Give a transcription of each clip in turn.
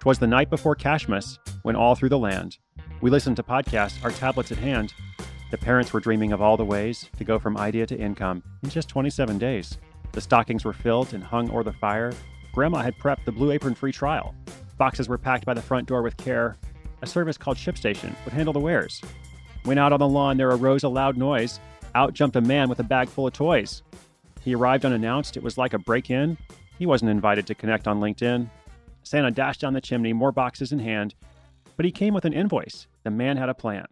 'Twas the night before Cashmas, when all through the land, we listened to podcasts, our tablets at hand. The parents were dreaming of all the ways to go from idea to income in just 27 days. The stockings were filled and hung o'er the fire. Grandma had prepped the Blue Apron free trial. Boxes were packed by the front door with care. A service called ShipStation would handle the wares. When out on the lawn, there arose a loud noise. Out jumped a man with a bag full of toys. He arrived unannounced. It was like a break-in. He wasn't invited to connect on LinkedIn. Santa dashed down the chimney, more boxes in hand. But he came with an invoice. The man had a plan.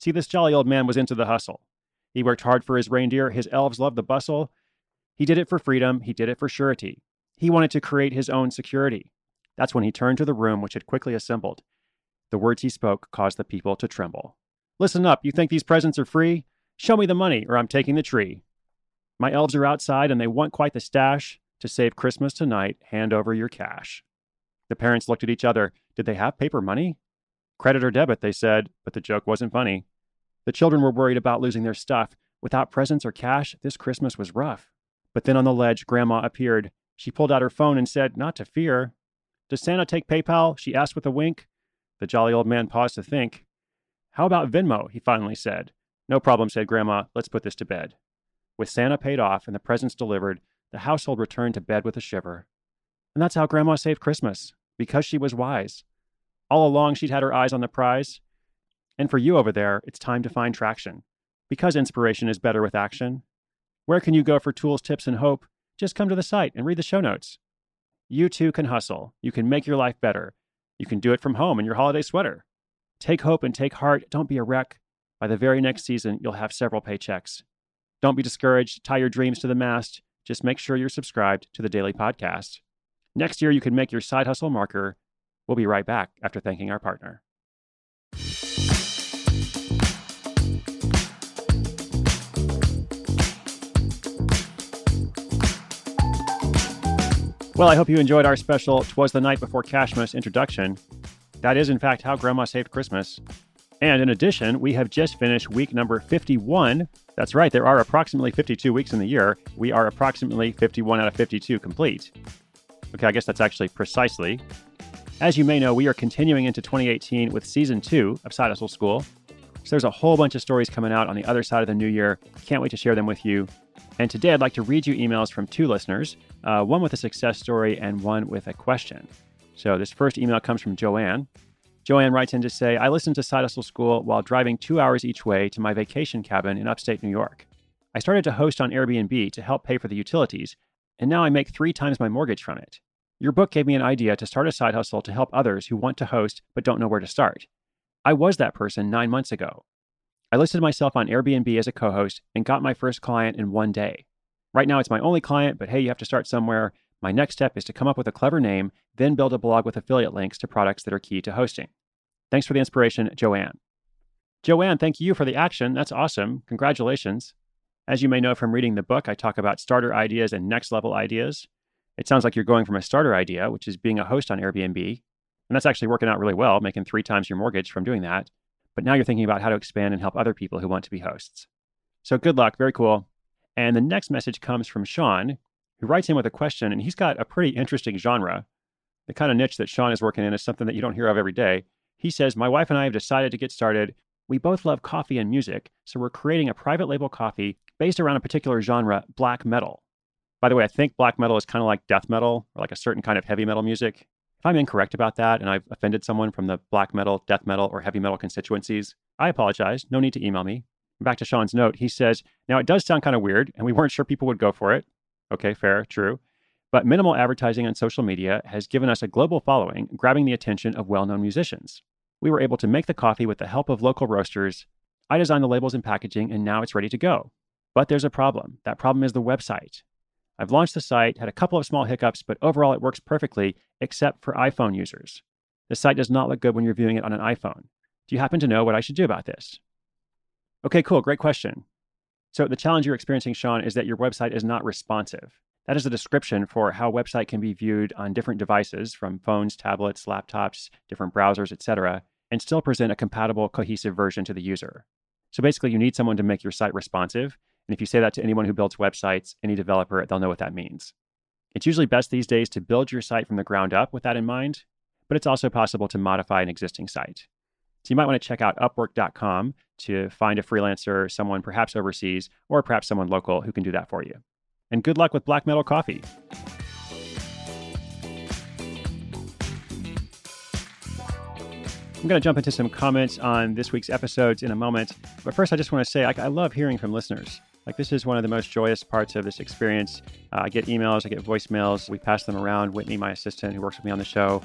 See, this jolly old man was into the hustle. He worked hard for his reindeer. His elves loved the bustle. He did it for freedom. He did it for surety. He wanted to create his own security. That's when he turned to the room, which had quickly assembled. The words he spoke caused the people to tremble. "Listen up. You think these presents are free? Show me the money, or I'm taking the tree. My elves are outside, and they want quite the stash. To save Christmas tonight, hand over your cash." The parents looked at each other. Did they have paper money? Credit or debit, they said, but the joke wasn't funny. The children were worried about losing their stuff. Without presents or cash, this Christmas was rough. But then on the ledge, Grandma appeared. She pulled out her phone and said, not to fear. "Does Santa take PayPal?" she asked with a wink. The jolly old man paused to think. "How about Venmo?" he finally said. "No problem," said Grandma. "Let's put this to bed." With Santa paid off and the presents delivered, the household returned to bed with a shiver. And that's how Grandma saved Christmas, because she was wise. All along, she'd had her eyes on the prize. And for you over there, it's time to find traction, because inspiration is better with action. Where can you go for tools, tips, and hope? Just come to the site and read the show notes. You too can hustle. You can make your life better. You can do it from home in your holiday sweater. Take hope and take heart. Don't be a wreck. By the very next season, you'll have several paychecks. Don't be discouraged. Tie your dreams to the mast. Just make sure you're subscribed to the daily podcast. Next year, you can make your side hustle marker. We'll be right back after thanking our partner. Well, I hope you enjoyed our special 'Twas the Night Before Cashmas introduction. That is, in fact, how Grandma saved Christmas. And in addition, we have just finished week number 51. That's right, there are approximately 52 weeks in the year. We are approximately 51 out of 52 complete. Okay, I guess that's actually precisely. As you may know, we are continuing into 2018 with Season 2 of Side Hustle School. So there's a whole bunch of stories coming out on the other side of the new year. Can't wait to share them with you. And today I'd like to read you emails from two listeners, one with a success story and one with a question. So this first email comes from Joanne. Joanne writes in to say, I listened to Side Hustle School while driving 2 hours each way to my vacation cabin in upstate New York. I started to host on Airbnb to help pay for the utilities, and now I make 3 times my mortgage from it. Your book gave me an idea to start a side hustle to help others who want to host but don't know where to start. I was that person 9 months ago. I listed myself on Airbnb as a co-host and got my first client in 1 day. Right now, it's my only client, but hey, you have to start somewhere. My next step is to come up with a clever name, then build a blog with affiliate links to products that are key to hosting. Thanks for the inspiration, Joanne. Joanne, thank you for the action. That's awesome. Congratulations. As you may know from reading the book, I talk about starter ideas and next level ideas. It sounds like you're going from a starter idea, which is being a host on Airbnb, and that's actually working out really well, making 3 times your mortgage from doing that. But now you're thinking about how to expand and help other people who want to be hosts. So good luck. Very cool. And the next message comes from Sean, who writes in with a question, and he's got a pretty interesting genre. The kind of niche that Sean is working in is something that you don't hear of every day. He says, my wife and I have decided to get started. We both love coffee and music, so we're creating a private label coffee based around a particular genre, black metal. By the way, I think black metal is kind of like death metal, or like a certain kind of heavy metal music. If I'm incorrect about that and I've offended someone from the black metal, death metal, or heavy metal constituencies, I apologize. No need to email me. Back to Sean's note. He says, now it does sound kind of weird and we weren't sure people would go for it. Okay, fair, true. But minimal advertising on social media has given us a global following, grabbing the attention of well-known musicians. We were able to make the coffee with the help of local roasters. I designed the labels and packaging and now it's ready to go. But there's a problem. That problem is the website. I've launched the site, had a couple of small hiccups, but overall it works perfectly, except for iPhone users. The site does not look good when you're viewing it on an iPhone. Do you happen to know what I should do about this? Okay, cool. Great question. So the challenge you're experiencing, Sean, is that your website is not responsive. That is a description for how a website can be viewed on different devices from phones, tablets, laptops, different browsers, etc., and still present a compatible, cohesive version to the user. So basically, you need someone to make your site responsive. And if you say that to anyone who builds websites, any developer, they'll know what that means. It's usually best these days to build your site from the ground up with that in mind. but it's also possible to modify an existing site. So you might want to check out upwork.com to find a freelancer, someone perhaps overseas, or perhaps someone local who can do that for you. And good luck with Black Metal Coffee. I'm going to jump into some comments on this week's episodes in a moment. But first, I just want to say, I love hearing from listeners. This is one of the most joyous parts of this experience. I get emails, I get voicemails. We pass them around. Whitney, my assistant, who works with me on the show.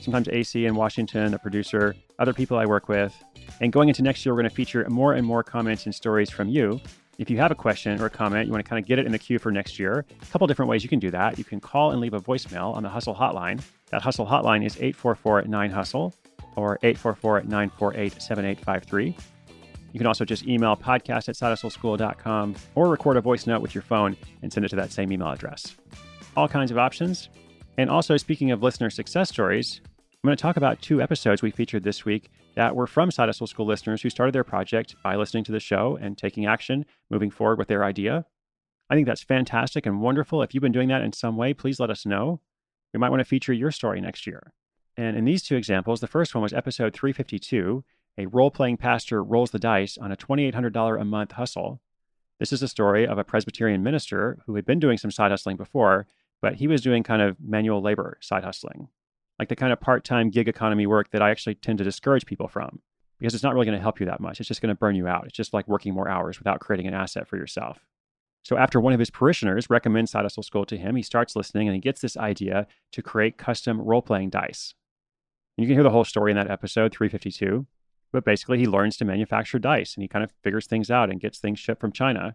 Sometimes AC in Washington, the producer, other people I work with. And going into next year, we're going to feature more and more comments and stories from you. If you have a question or a comment, you want to kind of get it in the queue for next year, a couple different ways you can do that. You can call and leave a voicemail on the Hustle Hotline. That Hustle Hotline is 844-9-HUSTLE or 844-948-7853. You can also just email podcast@sidehustleschool.com or record a voice note with your phone and send it to that same email address. All kinds of options. And also, speaking of listener success stories, I'm going to talk about two episodes we featured this week that were from Side Hustle School listeners who started their project by listening to the show and taking action, moving forward with their idea. I think that's fantastic and wonderful. If you've been doing that in some way, please let us know. We might want to feature your story next year. And in these two examples, the first one was episode 352, a role-playing pastor rolls the dice on a $2,800 a month hustle. This is a story of a Presbyterian minister who had been doing some side hustling before, but he was doing kind of manual labor side hustling, like the kind of part-time gig economy work that I actually tend to discourage people from, because it's not really going to help you that much. It's just going to burn you out. It's just like working more hours without creating an asset for yourself. So after one of his parishioners recommends Side Hustle School to him, he starts listening and he gets this idea to create custom role-playing dice. And you can hear the whole story in that episode, 352, but basically he learns to manufacture dice and he kind of figures things out and gets things shipped from China.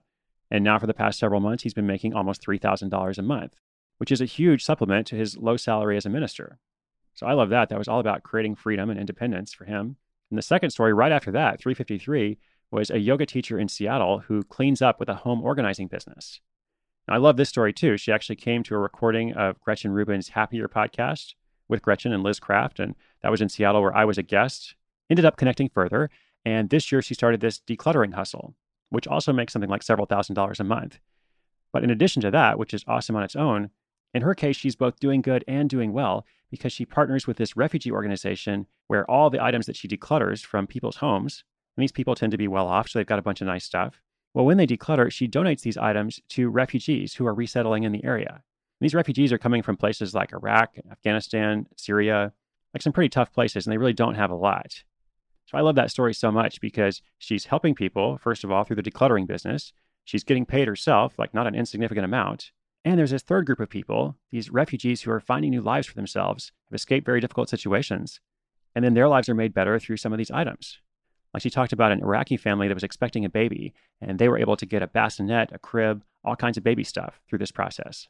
And now for the past several months, he's been making almost $3,000 a month, which is a huge supplement to his low salary as a minister. So I love that. That was all about creating freedom and independence for him. And the second story right after that, 353, was a yoga teacher in Seattle who cleans up with a home organizing business. Now, I love this story too. She actually came to a recording of Gretchen Rubin's Happier podcast with Gretchen and Liz Kraft, and that was in Seattle where I was a guest. Ended up connecting further, and this year she started this decluttering hustle, which also makes something like several $1,000s a month. But in addition to that, which is awesome on its own, in her case, she's both doing good and doing well because she partners with this refugee organization where all the items that she declutters from people's homes, and these people tend to be well off, so they've got a bunch of nice stuff. Well, when they declutter, she donates these items to refugees who are resettling in the area. And these refugees are coming from places like Iraq, Afghanistan, Syria, like some pretty tough places, and they really don't have a lot. So I love that story so much because she's helping people, first of all, through the decluttering business. She's getting paid herself, like not an insignificant amount. And there's this third group of people, these refugees who are finding new lives for themselves, have escaped very difficult situations, and then their lives are made better through some of these items. Like she talked about an Iraqi family that was expecting a baby, and they were able to get a bassinet, a crib, all kinds of baby stuff through this process.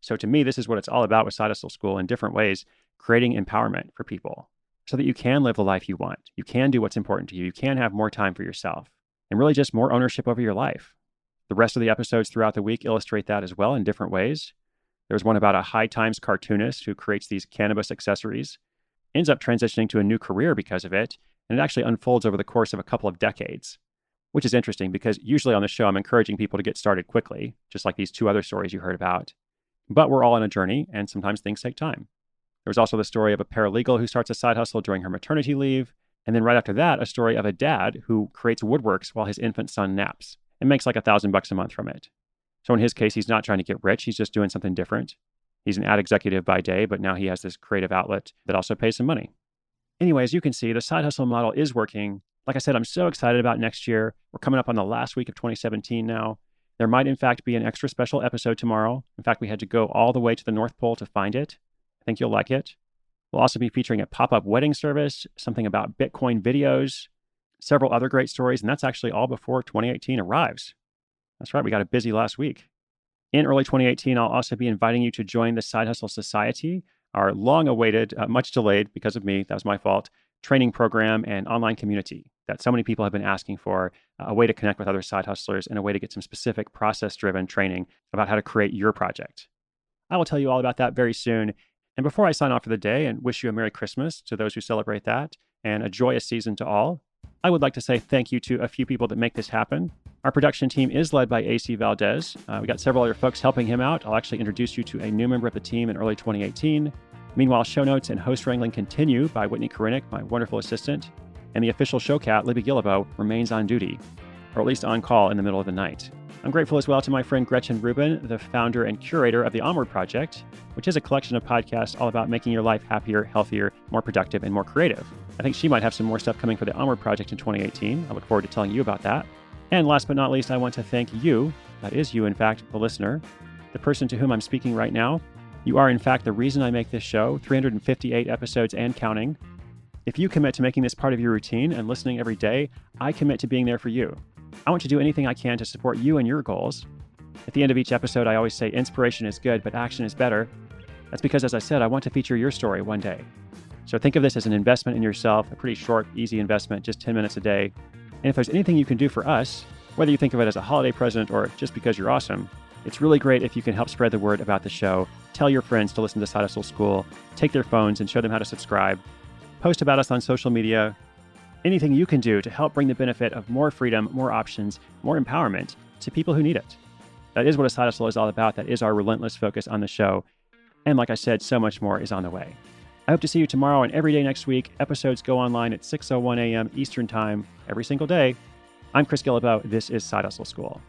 So to me, this is what it's all about with Side Hustle School in different ways, creating empowerment for people so that you can live the life you want. You can do what's important to you. You can have more time for yourself and really just more ownership over your life. The rest of the episodes throughout the week illustrate that as well in different ways. There's one about a High Times cartoonist who creates these cannabis accessories, ends up transitioning to a new career because of it, and it actually unfolds over the course of a couple of decades, which is interesting because usually on the show, I'm encouraging people to get started quickly, just like these two other stories you heard about. But we're all on a journey, and sometimes things take time. There was also the story of a paralegal who starts a side hustle during her maternity leave, and then right after that, a story of a dad who creates woodworks while his infant son naps and makes like $1,000 a month from it. So in his case, he's not trying to get rich. He's just doing something different. He's an ad executive by day, but now he has this creative outlet that also pays some money. Anyway, as you can see, the side hustle model is working. Like I said, I'm so excited about next year. We're coming up on the last week of 2017 now. There might, in fact, be an extra special episode tomorrow. In fact, we had to go all the way to the North Pole to find it. I think you'll like it. We'll also be featuring a pop-up wedding service, something about Bitcoin videos, several other great stories, and that's actually all before 2018 arrives. That's right, we got a busy last week. In early 2018, I'll also be inviting you to join the Side Hustle Society, our long-awaited, much delayed because of me, that was my fault, training program and online community that so many people have been asking for, a way to connect with other side hustlers and a way to get some specific process-driven training about how to create your project. I will tell you all about that very soon. And before I sign off for the day and wish you a Merry Christmas to those who celebrate that and a joyous season to all, I would like to say thank you to a few people that make this happen. Our production team is led by AC Valdez. We got several other folks helping him out. I'll actually introduce you to a new member of the team in early 2018. Meanwhile, show notes and host wrangling continue by Whitney Karinick, my wonderful assistant, and the official show cat, Libby Gillibo, remains on duty, or at least on call in the middle of the night. I'm grateful as well to my friend Gretchen Rubin, the founder and curator of the Onward Project, which is a collection of podcasts all about making your life happier, healthier, more productive, and more creative. I think she might have some more stuff coming for the Onward Project in 2018. I look forward to telling you about that. And last but not least, I want to thank you. That is you, in fact, the listener, the person to whom I'm speaking right now. You are, in fact, the reason I make this show, 358 episodes and counting. If you commit to making this part of your routine and listening every day, I commit to being there for you. I want to do anything I can to support you and your goals. At the end of each episode, I always say inspiration is good, but action is better. That's because, as I said, I want to feature your story one day. So think of this as an investment in yourself, a pretty short, easy investment, just 10 minutes a day. And if there's anything you can do for us, whether you think of it as a holiday present or just because you're awesome, it's really great if you can help spread the word about the show, tell your friends to listen to Side Hustle School, take their phones and show them how to subscribe, post about us on social media, anything you can do to help bring the benefit of more freedom, more options, more empowerment to people who need it. That is what a side hustle is all about. That is our relentless focus on the show. And like I said, so much more is on the way. I hope to see you tomorrow and every day next week. Episodes go online at 6:01 a.m. Eastern Time every single day. I'm Chris Guillebeau. This is Side Hustle School.